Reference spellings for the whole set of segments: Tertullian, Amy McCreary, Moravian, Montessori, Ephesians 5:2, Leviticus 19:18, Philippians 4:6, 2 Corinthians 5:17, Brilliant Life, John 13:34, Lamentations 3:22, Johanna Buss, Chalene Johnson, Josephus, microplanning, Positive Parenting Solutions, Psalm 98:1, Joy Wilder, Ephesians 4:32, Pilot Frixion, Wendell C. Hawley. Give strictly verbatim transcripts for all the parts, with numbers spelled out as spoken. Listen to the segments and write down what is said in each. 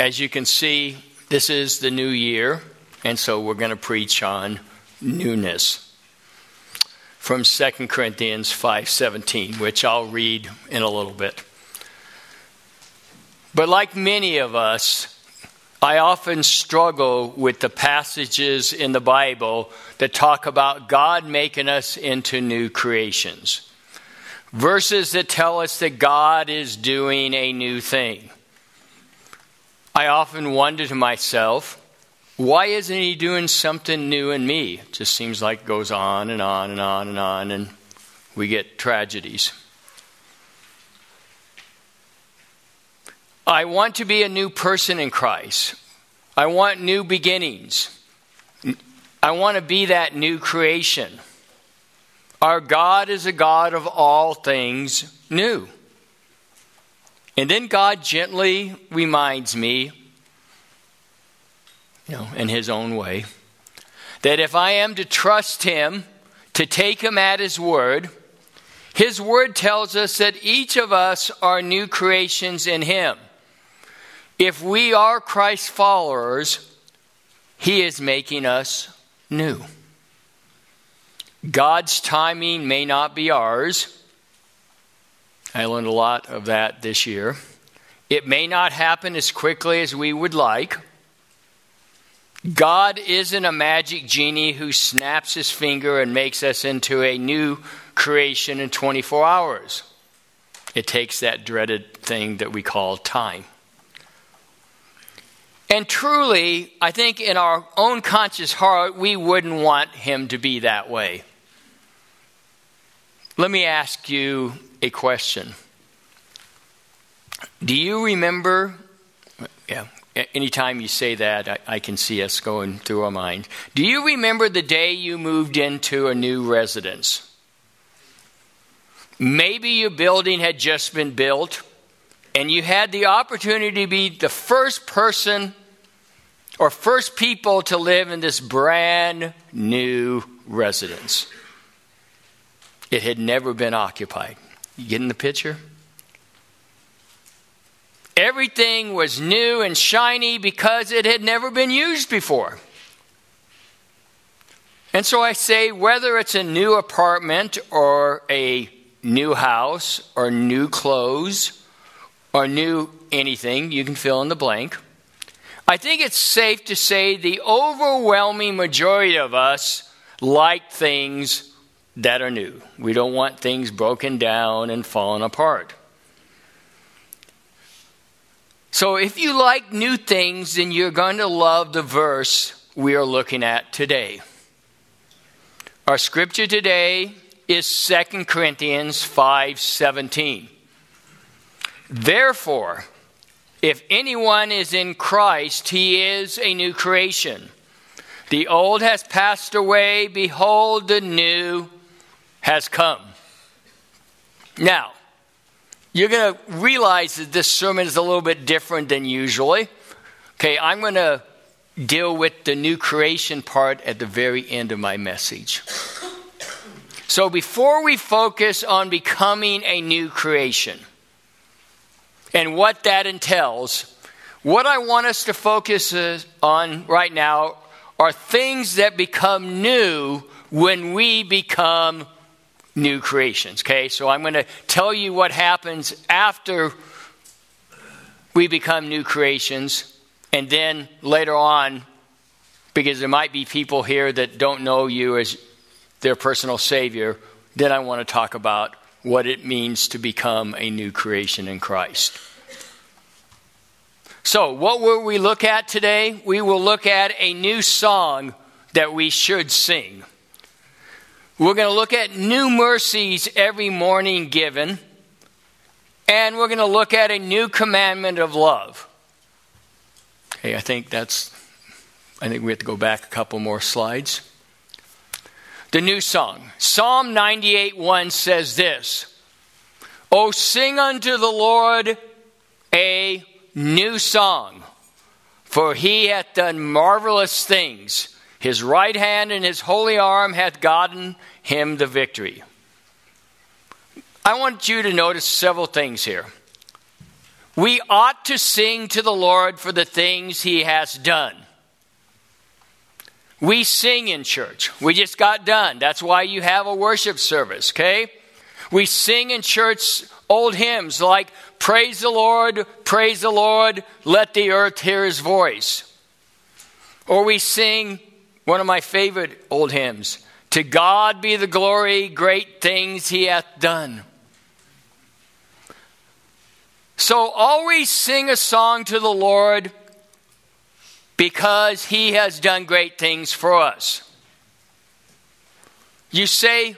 As you can see, this is the new year, and so we're going to preach on newness from Second Corinthians five seventeen, which I'll read in a little bit. But like many of us, I often struggle with the passages in the Bible that talk about God making us into new creations. Verses that tell us that God is doing a new thing. I often wonder to myself, why isn't he doing something new in me? It just seems like it goes on and on and on and on, and we get tragedies. I want to be a new person in Christ. I want new beginnings. I want to be that new creation. Our God is a God of all things new. And then God gently reminds me, you know, in his own way, that if I am to trust him, to take him at his word, his word tells us that each of us are new creations in him. If we are Christ's followers, he is making us new. God's timing may not be ours. I learned a lot of that this year. It may not happen as quickly as we would like. God isn't a magic genie who snaps his finger and makes us into a new creation in twenty-four hours. It takes that dreaded thing that we call time. And truly, I think in our own conscious heart, we wouldn't want him to be that way. Let me ask you a question. Do you remember, yeah, anytime you say that, I, I can see us going through our mind. Do you remember the day you moved into a new residence? Maybe your building had just been built, and you had the opportunity to be the first person or first people to live in this brand new residence. It had never been occupied. You getting the picture? Everything was new and shiny because it had never been used before. And so I say, whether it's a new apartment or a new house or new clothes or new anything, you can fill in the blank. I think it's safe to say the overwhelming majority of us like things that are new. We don't want things broken down and falling apart. So if you like new things, then you're going to love the verse we are looking at today. Our scripture today is Second Corinthians five seventeen. Therefore, if anyone is in Christ, he is a new creation. The old has passed away. Behold, the new has come. Now, you're going to realize that this sermon is a little bit different than usually. Okay, I'm going to deal with the new creation part at the very end of my message. So before we focus on becoming a new creation and what that entails, what I want us to focus on right now are things that become new when we become new creations. Okay, so I'm going to tell you what happens after we become new creations, and then later on, because there might be people here that don't know you as their personal Savior, then I want to talk about what it means to become a new creation in Christ. So what will we look at today? We will look at a new song that we should sing. We're going to look at new mercies every morning given. And we're going to look at a new commandment of love. Okay, I think that's, I think we have to go back a couple more slides. The new song. Psalm ninety-eight one says this. Oh, sing unto the Lord a new song, for he hath done marvelous things. His right hand and his holy arm hath gotten him the victory. I want you to notice several things here. We ought to sing to the Lord for the things he has done. We sing in church. We just got done. That's why you have a worship service, okay? We sing in church old hymns like, praise the Lord, praise the Lord, let the earth hear his voice. Or we sing one of my favorite old hymns, to God be the glory, great things he hath done. So always sing a song to the Lord because he has done great things for us. You say,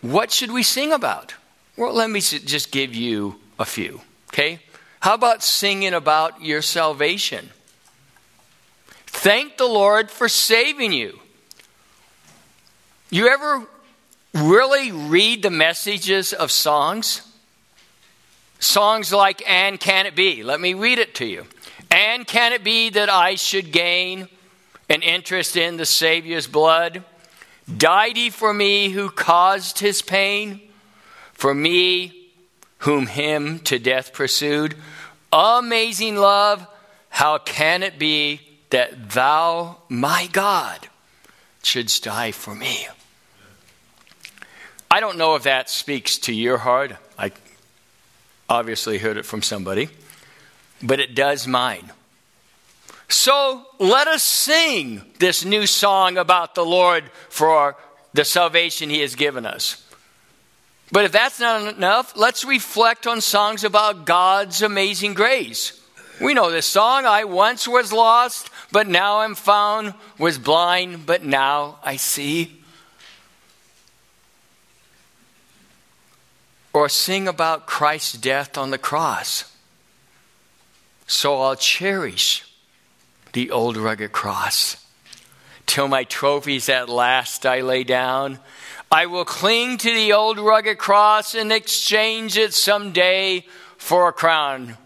what should we sing about? Well, let me just give you a few, okay? How about singing about your salvation? Thank the Lord for saving you. You ever really read the messages of songs? Songs like, and can it be? Let me read it to you. And can it be that I should gain an interest in the Savior's blood? Died he for me who caused his pain? For me whom him to death pursued? Amazing love, how can it be that thou, my God, shouldst die for me? I don't know if that speaks to your heart. I obviously heard it from somebody. But it does mine. So let us sing this new song about the Lord for our, the salvation he has given us. But if that's not enough, let's reflect on songs about God's amazing grace. We know this song, I once was lost, but now I'm found, was blind, but now I see. Or sing about Christ's death on the cross. So I'll cherish the old rugged cross. Till my trophies at last I lay down, I will cling to the old rugged cross and exchange it someday for a crown.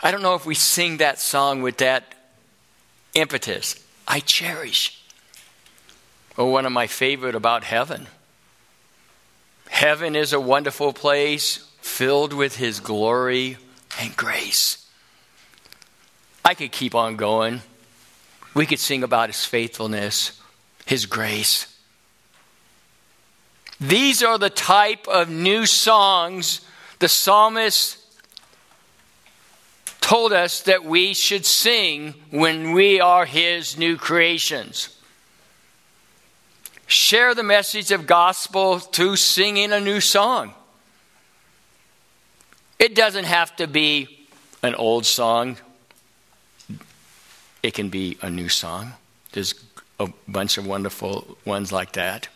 I don't know if we sing that song with that impetus. I cherish. Oh, one of my favorite about heaven. Heaven is a wonderful place filled with his glory and grace. I could keep on going. We could sing about his faithfulness, his grace. These are the type of new songs the psalmist told us that we should sing when we are his new creations. Share the message of gospel through singing a new song. It doesn't have to be an old song. It can be a new song. There's a bunch of wonderful ones like that.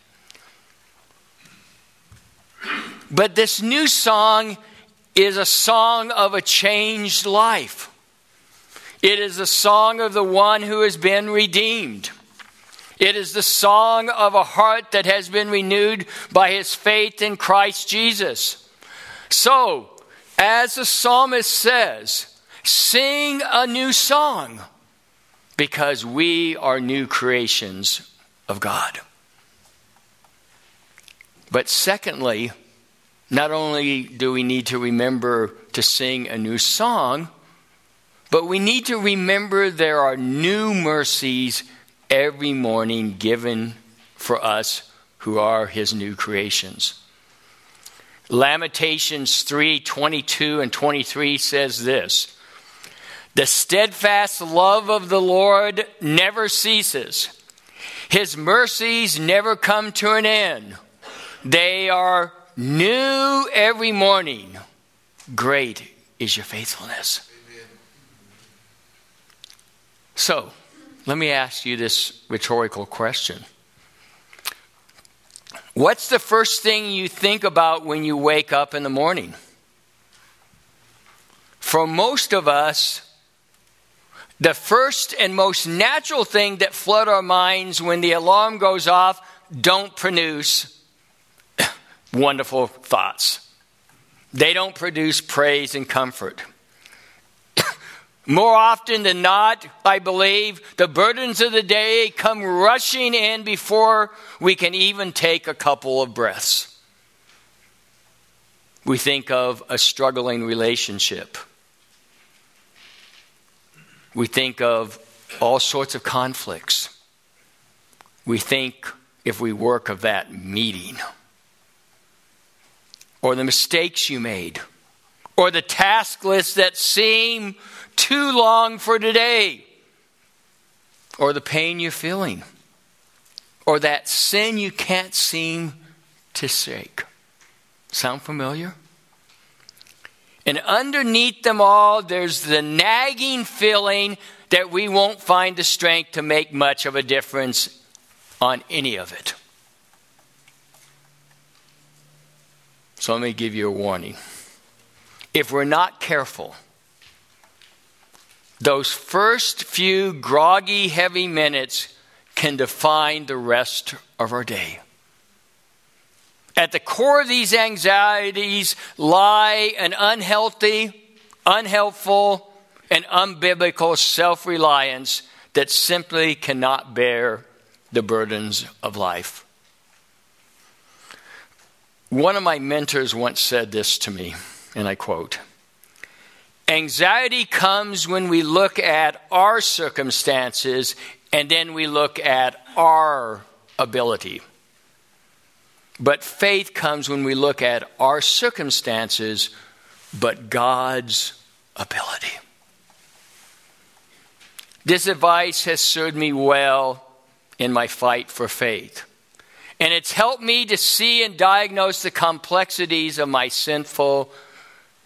But this new song is a song of a changed life. It is a song of the one who has been redeemed. It is the song of a heart that has been renewed by his faith in Christ Jesus. So, as the psalmist says, sing a new song because we are new creations of God. But secondly, not only do we need to remember to sing a new song, but we need to remember there are new mercies every morning given for us who are his new creations. Lamentations three twenty-two and twenty-three says this, the steadfast love of the Lord never ceases. His mercies never come to an end. They are new every morning. Great is your faithfulness. Amen. So, let me ask you this rhetorical question. What's the first thing you think about when you wake up in the morning? For most of us, the first and most natural thing that floods our minds when the alarm goes off don't produce wonderful thoughts. They don't produce praise and comfort. More often than not, I believe, the burdens of the day come rushing in before we can even take a couple of breaths. We think of a struggling relationship. We think of all sorts of conflicts. We think, if we work of that meeting, or the mistakes you made, or the task lists that seem too long for today, or the pain you're feeling, or that sin you can't seem to shake. Sound familiar? And underneath them all, there's the nagging feeling that we won't find the strength to make much of a difference on any of it. So let me give you a warning. If we're not careful, those first few groggy, heavy minutes can define the rest of our day. At the core of these anxieties lie an unhealthy, unhelpful, and unbiblical self-reliance that simply cannot bear the burdens of life. One of my mentors once said this to me, and I quote, "Anxiety comes when we look at our circumstances and then we look at our ability. But faith comes when we look at our circumstances, but God's ability." This advice has served me well in my fight for faith. And it's helped me to see and diagnose the complexities of my sinful,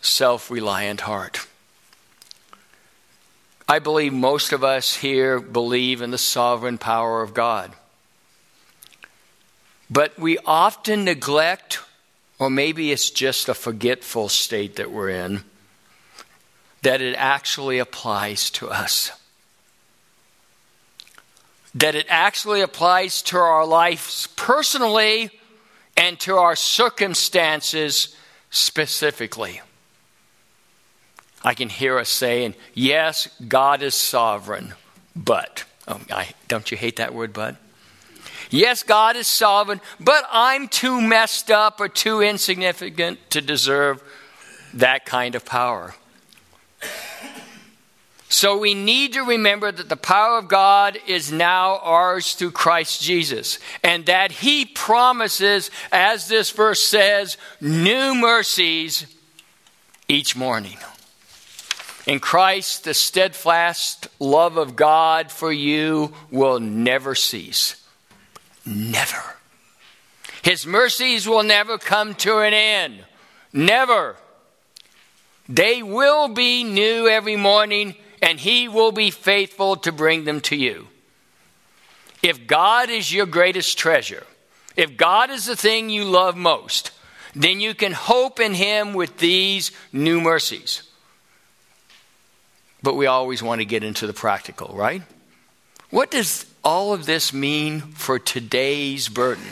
self-reliant heart. I believe most of us here believe in the sovereign power of God. But we often neglect, or maybe it's just a forgetful state that we're in, that it actually applies to us. That it actually applies to our lives personally and to our circumstances specifically. I can hear us saying, yes, God is sovereign, but. Oh, I, don't you hate that word, but? Yes, God is sovereign, but I'm too messed up or too insignificant to deserve that kind of power. So we need to remember that the power of God is now ours through Christ Jesus, and that he promises, as this verse says, new mercies each morning. In Christ, the steadfast love of God for you will never cease. Never. His mercies will never come to an end. Never. They will be new every morning, and he will be faithful to bring them to you. If God is your greatest treasure, if God is the thing you love most, then you can hope in him with these new mercies. But we always want to get into the practical, right? What does all of this mean for today's burden?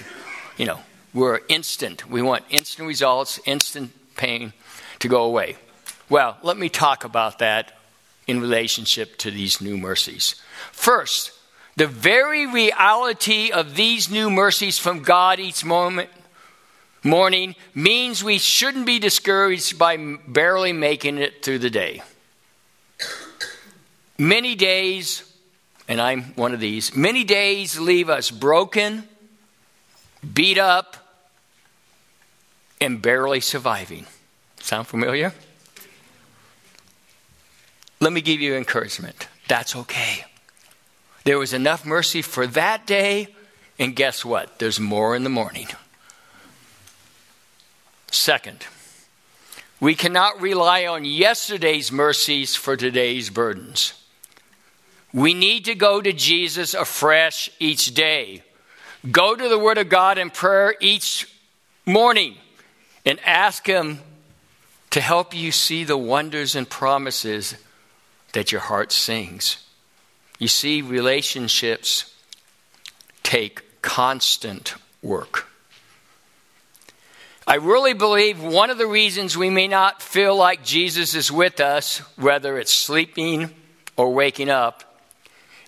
You know, we're instant. We want instant results, instant pain to go away. Well, let me talk about that in relationship to these new mercies. First, the very reality of these new mercies from God each moment, morning means we shouldn't be discouraged by barely making it through the day. Many days, and I'm one of these, many days leave us broken, beat up, and barely surviving. Sound familiar? Let me give you encouragement. That's okay. There was enough mercy for that day, and guess what? There's more in the morning. Second, we cannot rely on yesterday's mercies for today's burdens. We need to go to Jesus afresh each day. Go to the Word of God in prayer each morning and ask him to help you see the wonders and promises that your heart sings. You see, relationships take constant work. I really believe one of the reasons we may not feel like Jesus is with us, whether it's sleeping or waking up,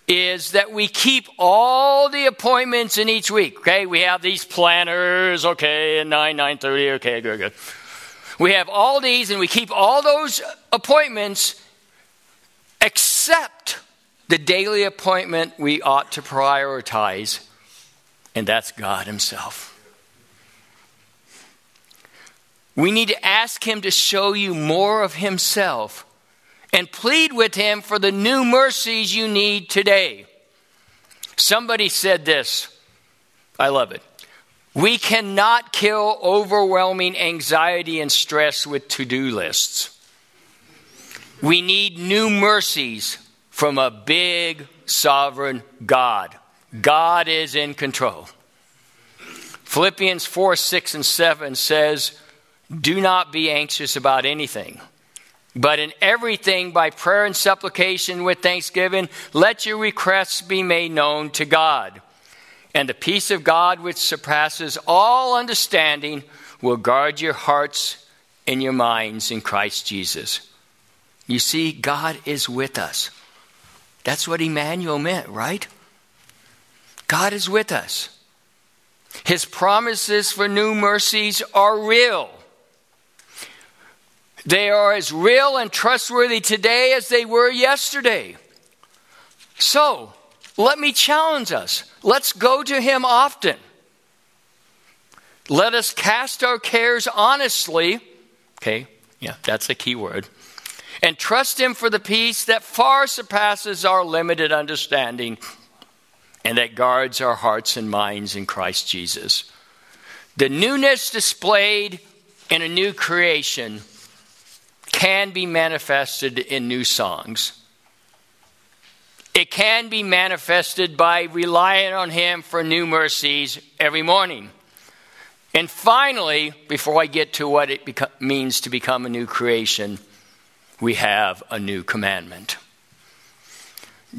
is that we keep all the appointments in each week. Okay, we have these planners, okay, and nine, nine thirty, okay, good, good. We have all these and we keep all those appointments except the daily appointment we ought to prioritize, and that's God himself. We need to ask him to show you more of himself and plead with him for the new mercies you need today. Somebody said this. I love it. We cannot kill overwhelming anxiety and stress with to-do lists. We need new mercies from a big sovereign God. God is in control. Philippians four, six, and seven says, do not be anxious about anything, but in everything by prayer and supplication with thanksgiving, let your requests be made known to God. And the peace of God, which surpasses all understanding, will guard your hearts and your minds in Christ Jesus. You see, God is with us. That's what Emmanuel meant, right? God is with us. His promises for new mercies are real. They are as real and trustworthy today as they were yesterday. So, let me challenge us. Let's go to him often. Let us cast our cares honestly. Okay, yeah, that's a key word. And trust him for the peace that far surpasses our limited understanding and that guards our hearts and minds in Christ Jesus. The newness displayed in a new creation can be manifested in new songs. It can be manifested by relying on him for new mercies every morning. And finally, before I get to what it beco- means to become a new creation, we have a new commandment.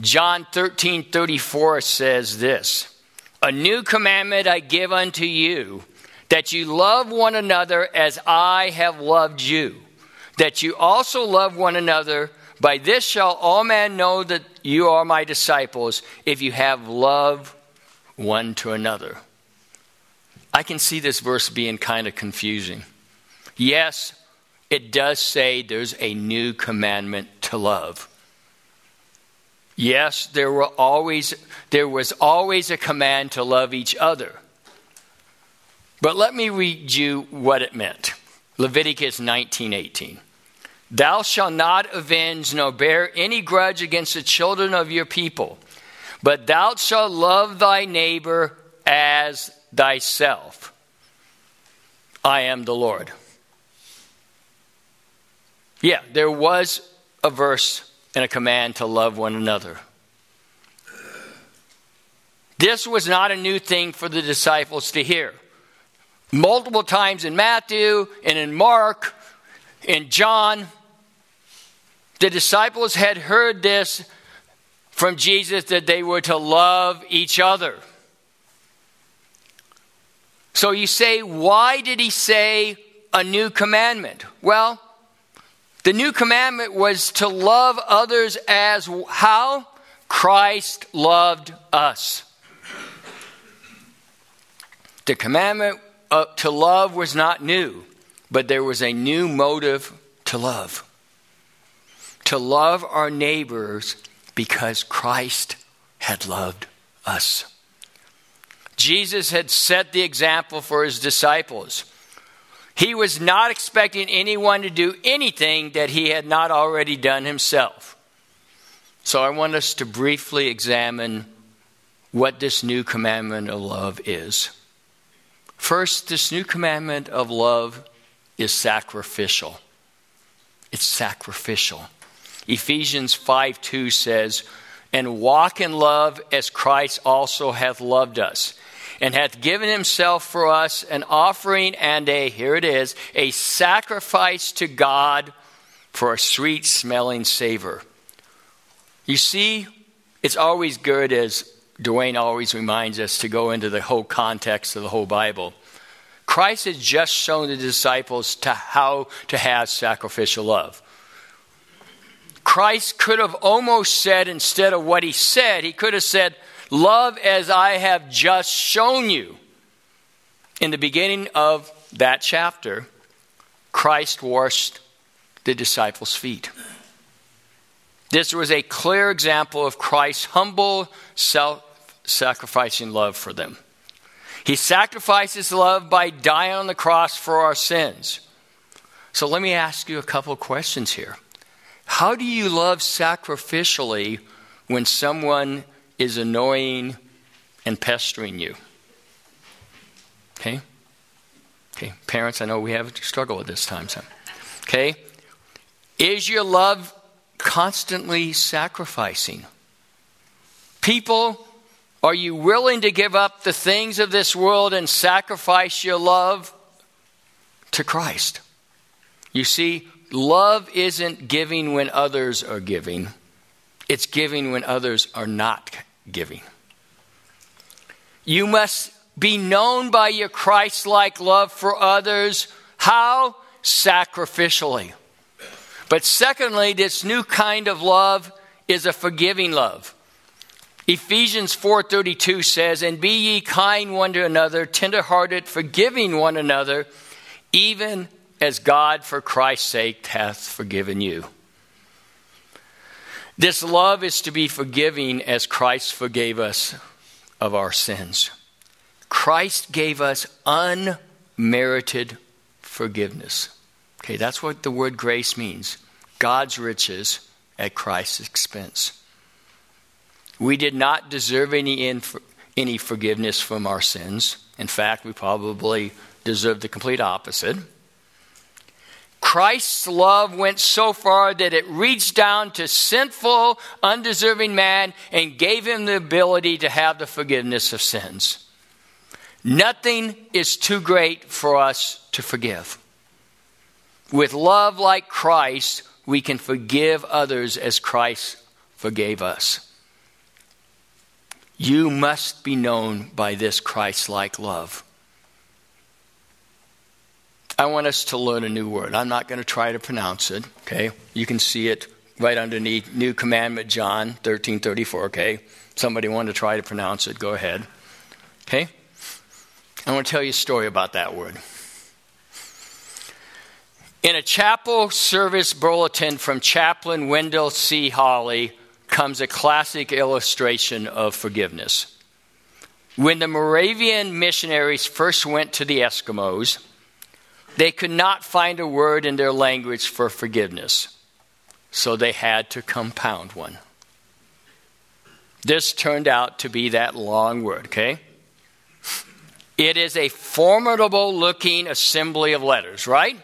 John thirteen thirty-four says this, a new commandment I give unto you, that you love one another as I have loved you, that you also love one another. By this shall all men know that you are my disciples, if you have love one to another. I can see this verse being kind of confusing. Yes, it does say there's a new commandment to love. Yes, there were always there was always a command to love each other. But let me read you what it meant. Leviticus nineteen eighteen. Thou shalt not avenge nor bear any grudge against the children of your people, but thou shalt love thy neighbor as thyself. I am the Lord. Yeah, there was a verse and a command to love one another. This was not a new thing for the disciples to hear. Multiple times in Matthew and in Mark, in John, the disciples had heard this from Jesus, that they were to love each other. So you say, why did he say a new commandment? Well, the new commandment was to love others as how Christ loved us. The commandment to love was not new. But there was a new motive to love. To love our neighbors because Christ had loved us. Jesus had set the example for his disciples. He was not expecting anyone to do anything that he had not already done himself. So I want us to briefly examine what this new commandment of love is. First, this new commandment of love is. is sacrificial. It's sacrificial. Ephesians five two says, and walk in love as Christ also hath loved us, and hath given himself for us an offering and a, here it is, a sacrifice to God for a sweet smelling savor. You see, it's always good, as Duane always reminds us, to go into the whole context of the whole Bible. Christ had just shown the disciples to how to have sacrificial love. Christ could have almost said, instead of what he said, he could have said, love as I have just shown you. In the beginning of that chapter, Christ washed the disciples' feet. This was a clear example of Christ's humble, self-sacrificing love for them. He sacrificed his love by dying on the cross for our sins. So let me ask you a couple of questions here. How do you love sacrificially when someone is annoying and pestering you? Okay? Okay, parents, I know we have a struggle at this time. So. Okay? Is your love constantly sacrificing? People, are you willing to give up the things of this world and sacrifice your love to Christ? You see, love isn't giving when others are giving. It's giving when others are not giving. You must be known by your Christ-like love for others. How? Sacrificially. But secondly, this new kind of love is a forgiving love. Ephesians four thirty-two says, "And be ye kind one to another, tender-hearted, forgiving one another, even as God for Christ's sake hath forgiven you." This love is to be forgiving as Christ forgave us of our sins. Christ gave us unmerited forgiveness. Okay, that's what the word grace means. God's riches at Christ's expense. We did not deserve any inf- any forgiveness from our sins. In fact, we probably deserved the complete opposite. Christ's love went so far that it reached down to sinful, undeserving man and gave him the ability to have the forgiveness of sins. Nothing is too great for us to forgive. With love like Christ, we can forgive others as Christ forgave us. You must be known by this Christ-like love. I want us to learn a new word. I'm not going to try to pronounce it, okay? You can see it right underneath New Commandment, John thirteen thirty-four, okay? Somebody wanted to try to pronounce it, go ahead. Okay? I want to tell you a story about that word. In a chapel service bulletin from Chaplain Wendell C. Hawley comes a classic illustration of forgiveness. When the Moravian missionaries first went to the Eskimos, they could not find a word in their language for forgiveness, so they had to compound one. This turned out to be that long word, okay? It is a formidable-looking assembly of letters, right?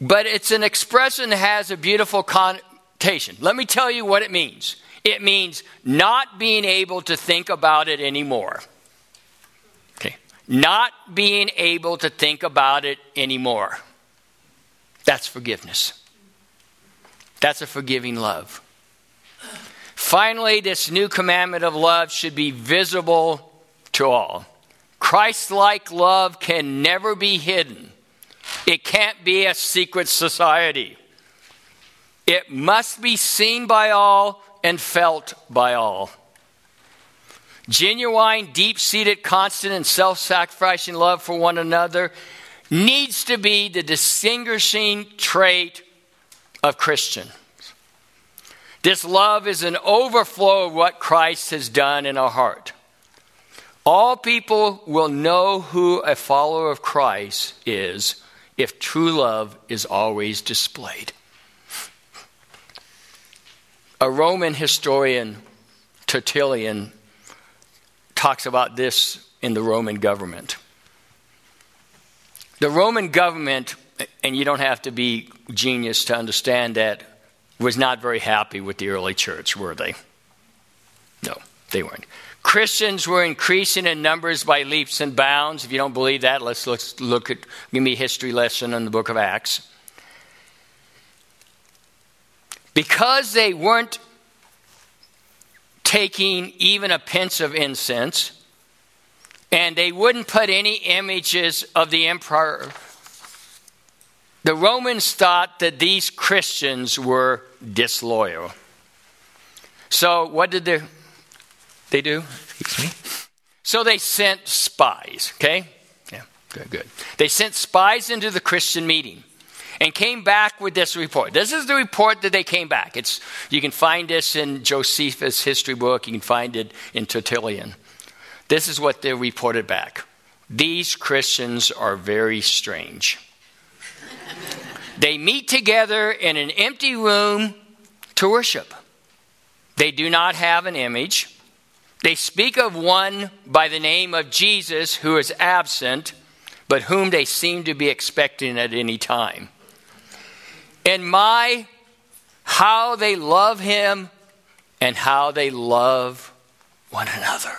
But it's an expression that has a beautiful connotation. Let me tell you what it means. It means not being able to think about it anymore. Not being able to think about it anymore. That's forgiveness. That's a forgiving love. Finally, this new commandment of love should be visible to all. Christ-like love can never be hidden. It can't be a secret society. It must be seen by all and felt by all. Genuine, deep-seated, constant, and self-sacrificing love for one another needs to be the distinguishing trait of Christians. This love is an overflow of what Christ has done in our heart. All people will know who a follower of Christ is if true love is always displayed. A Roman historian, Tertullian, talks about this in the Roman government. The Roman government, and you don't have to be genius to understand that, was not very happy with the early church, were they? No, they weren't. Christians were increasing in numbers by leaps and bounds. If you don't believe that, let's, let's look at, give me a history lesson on the book of Acts. Because they weren't taking even a pinch of incense, and they wouldn't put any images of the emperor, the Romans thought that these Christians were disloyal. So what did they, they do? Excuse me. So they sent spies, okay? Yeah, good, good. They sent spies into the Christian meeting. and came back with this report. This is the report that they came back. It's, you can find this in Josephus' history book. You can find it in Tertullian. This is what they reported back. These Christians are very strange. They meet together in an empty room to worship. They do not have an image. They speak of one by the name of Jesus who is absent, but whom they seem to be expecting at any time. And my, how they love him and how they love one another.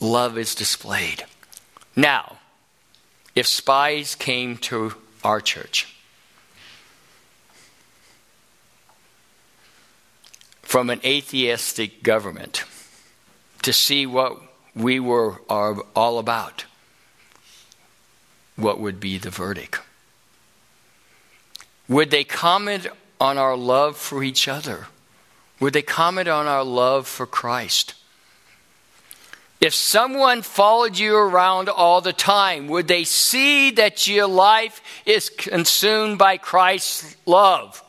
Love is displayed. Now, if spies came to our church from an atheistic government to see what we were are all about, what would be the verdict? Would they comment on our love for each other? Would they comment on our love for Christ? If someone followed you around all the time, would they see that your life is consumed by Christ's love?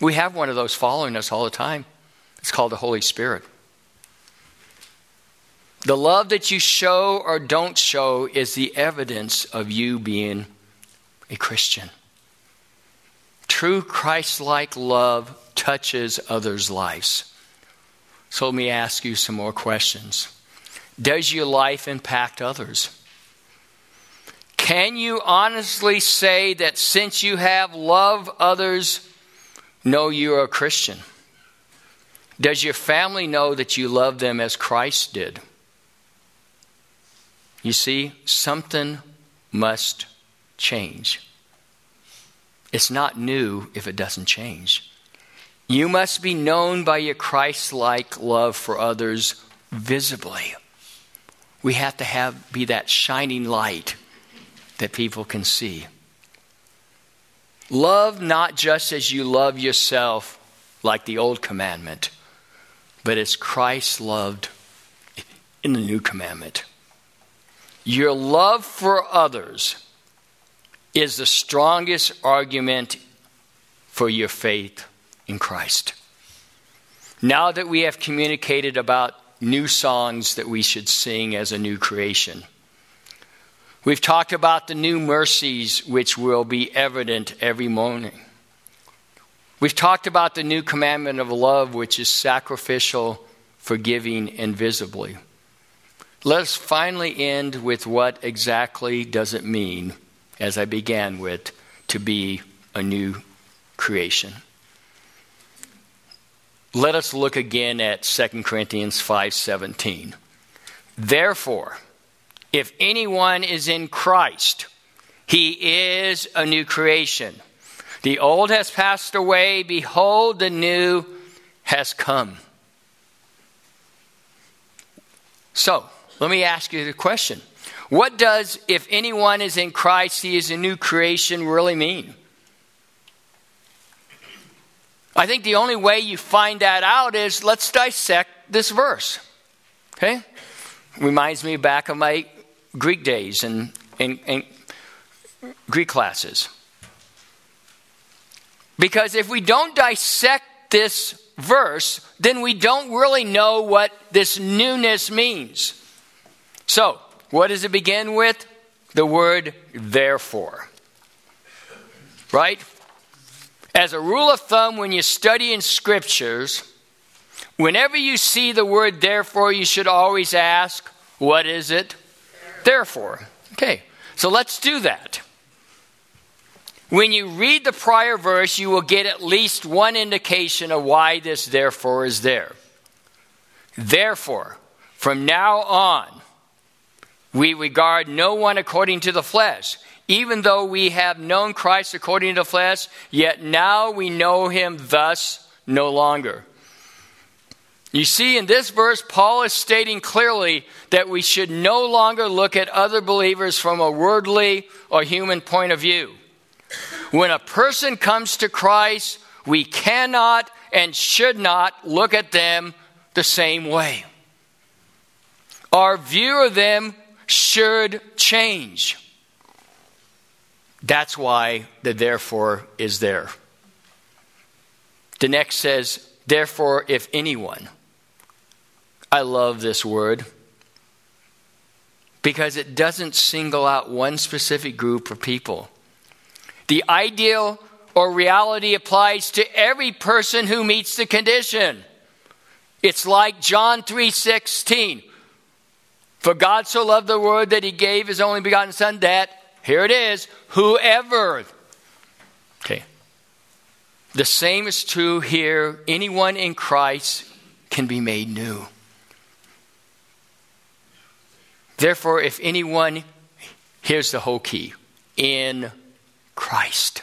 We have one of those following us all the time. It's called the Holy Spirit. The love that you show or don't show is the evidence of you being a Christian. True Christ-like love touches others' lives. So let me ask you some more questions. Does your life impact others? Can you honestly say that since you have loved others, know you are a Christian? Does your family know that you love them as Christ did? You see, something must change. It's not new if it doesn't change. You must be known by your Christ-like love for others visibly. We have to have be that shining light that people can see. Love not just as you love yourself, like the old commandment, but as Christ loved in the new commandment. Your love for others is the strongest argument for your faith in Christ. Now that we have communicated about new songs that we should sing as a new creation. We've talked about the new mercies which will be evident every morning. We've talked about the new commandment of love which is sacrificial, forgiving, and visibly. Let's finally end with what exactly does it mean, as I began with, to be a new creation. Let us look again at Second Corinthians five seventeen. Therefore, if anyone is in Christ, he is a new creation. The old has passed away. Behold, the new has come. So, let me ask you the question. What does, if anyone is in Christ, he is a new creation, really mean? I think the only way you find that out is, let's dissect this verse. Okay? Reminds me back of my Greek days and, and, and Greek classes. Because if we don't dissect this verse, then we don't really know what this newness means. So, what does it begin with? The word therefore. Right? As a rule of thumb, when you study in scriptures, whenever you see the word therefore, you should always ask, what is it? Therefore. Okay, so let's do that. When you read the prior verse, you will get at least one indication of why this therefore is there. Therefore, from now on, we regard no one according to the flesh. Even though we have known Christ according to the flesh, yet now we know him thus no longer. You see, in this verse, Paul is stating clearly that we should no longer look at other believers from a worldly or human point of view. When a person comes to Christ, we cannot and should not look at them the same way. Our view of them should change. That's why the therefore is there. The next says, therefore, if anyone. I love this word because it doesn't single out one specific group of people. The ideal or reality applies to every person who meets the condition. It's like John three sixteen. For God so loved the world that he gave his only begotten son that, here it is, whoever. Okay. The same is true here. Anyone in Christ can be made new. Therefore, if anyone, here's the whole key, in Christ.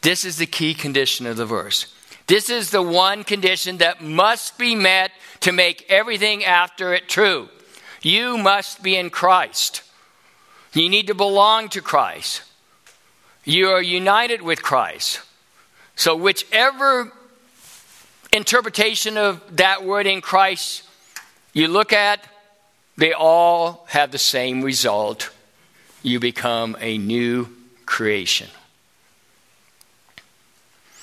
This is the key condition of the verse. This is the one condition that must be met to make everything after it true. You must be in Christ. You need to belong to Christ. You are united with Christ. So whichever interpretation of that word in Christ you look at, they all have the same result. You become a new creation.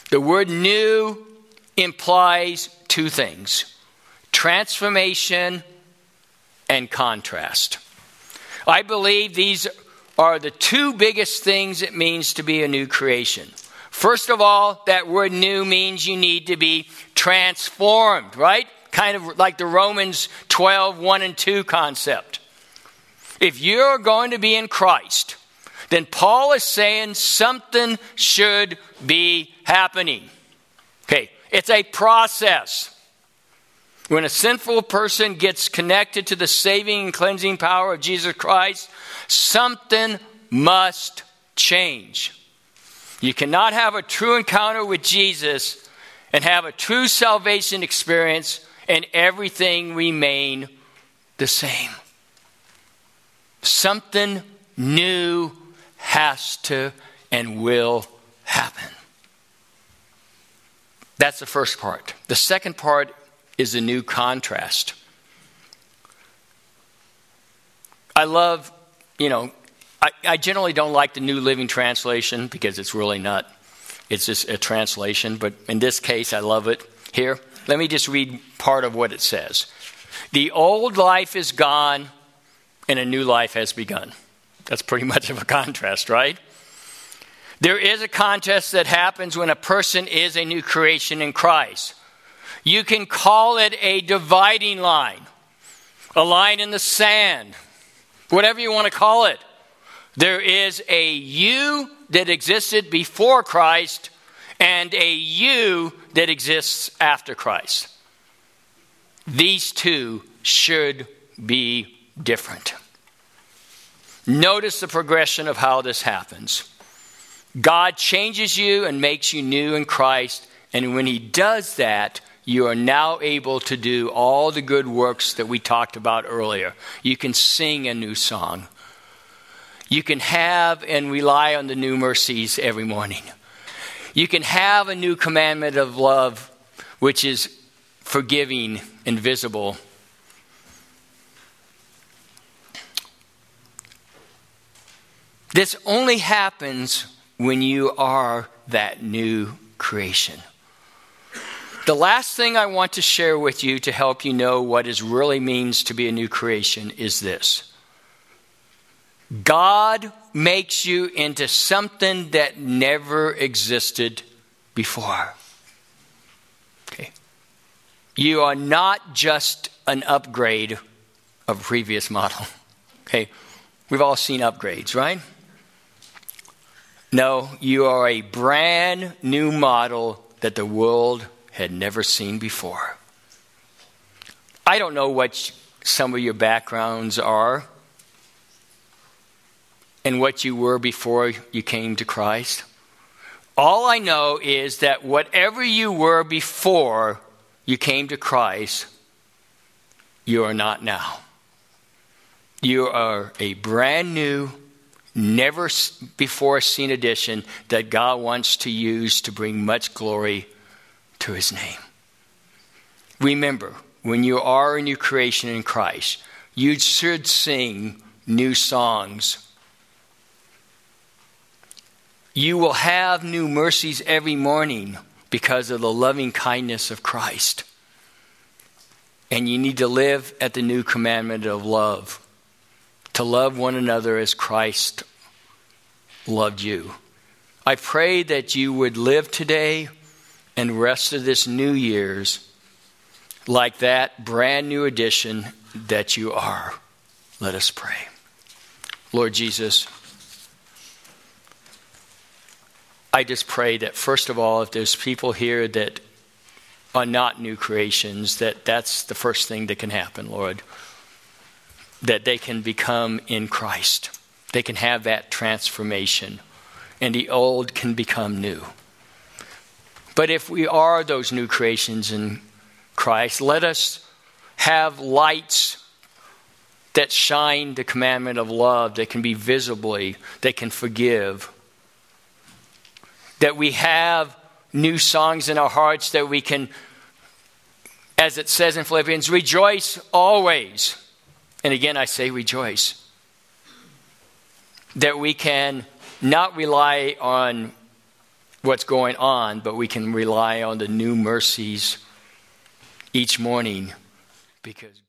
The word new implies two things: transformation and contrast. I believe these are the two biggest things it means to be a new creation. First of all, that word new means you need to be transformed, right? Kind of like the Romans twelve, one and two concept. If you're going to be in Christ, then Paul is saying something should be happening. Okay, it's a process. When a sinful person gets connected to the saving and cleansing power of Jesus Christ, something must change. You cannot have a true encounter with Jesus and have a true salvation experience and everything remain the same. Something new has to and will happen. That's the first part. The second part is a new contrast. I love, you know, I, I generally don't like the New Living Translation because it's really not, it's just a translation, but in this case, I love it. Here, let me just read part of what it says. The old life is gone and a new life has begun. That's pretty much of a contrast, right? There is a contrast that happens when a person is a new creation in Christ. You can call it a dividing line, a line in the sand, whatever you want to call it. There is a you that existed before Christ and a you that exists after Christ. These two should be different. Notice the progression of how this happens. God changes you and makes you new in Christ, and when he does that, you are now able to do all the good works that we talked about earlier. You can sing a new song. You can have and rely on the new mercies every morning. You can have a new commandment of love, which is forgiving and visible. This only happens when you are that new creation. The last thing I want to share with you to help you know what it really means to be a new creation is this. God makes you into something that never existed before. Okay. You are not just an upgrade of a previous model. Okay. We've all seen upgrades, right? No, you are a brand new model that the world had never seen before. I don't know what some of your backgrounds are and what you were before you came to Christ. All I know is that whatever you were before you came to Christ, you are not now. You are a brand new, never before seen addition that God wants to use to bring much glory to his name. Remember, when you are a new creation in Christ, you should sing new songs. You will have new mercies every morning because of the loving kindness of Christ. And you need to live at the new commandment of love, to love one another as Christ loved you. I pray that you would live today and rest of this new year's like that brand new edition that you are. Let us pray. Lord Jesus, I just pray that first of all, if there's people here that are not new creations, that that's the first thing that can happen, Lord. That they can become in Christ. They can have that transformation. And the old can become new. But if we are those new creations in Christ, let us have lights that shine the commandment of love, that can be visibly, that can forgive. That we have new songs in our hearts that we can, as it says in Philippians, rejoice always. And again, I say rejoice. That we can not rely on what's going on, but we can rely on the new mercies each morning because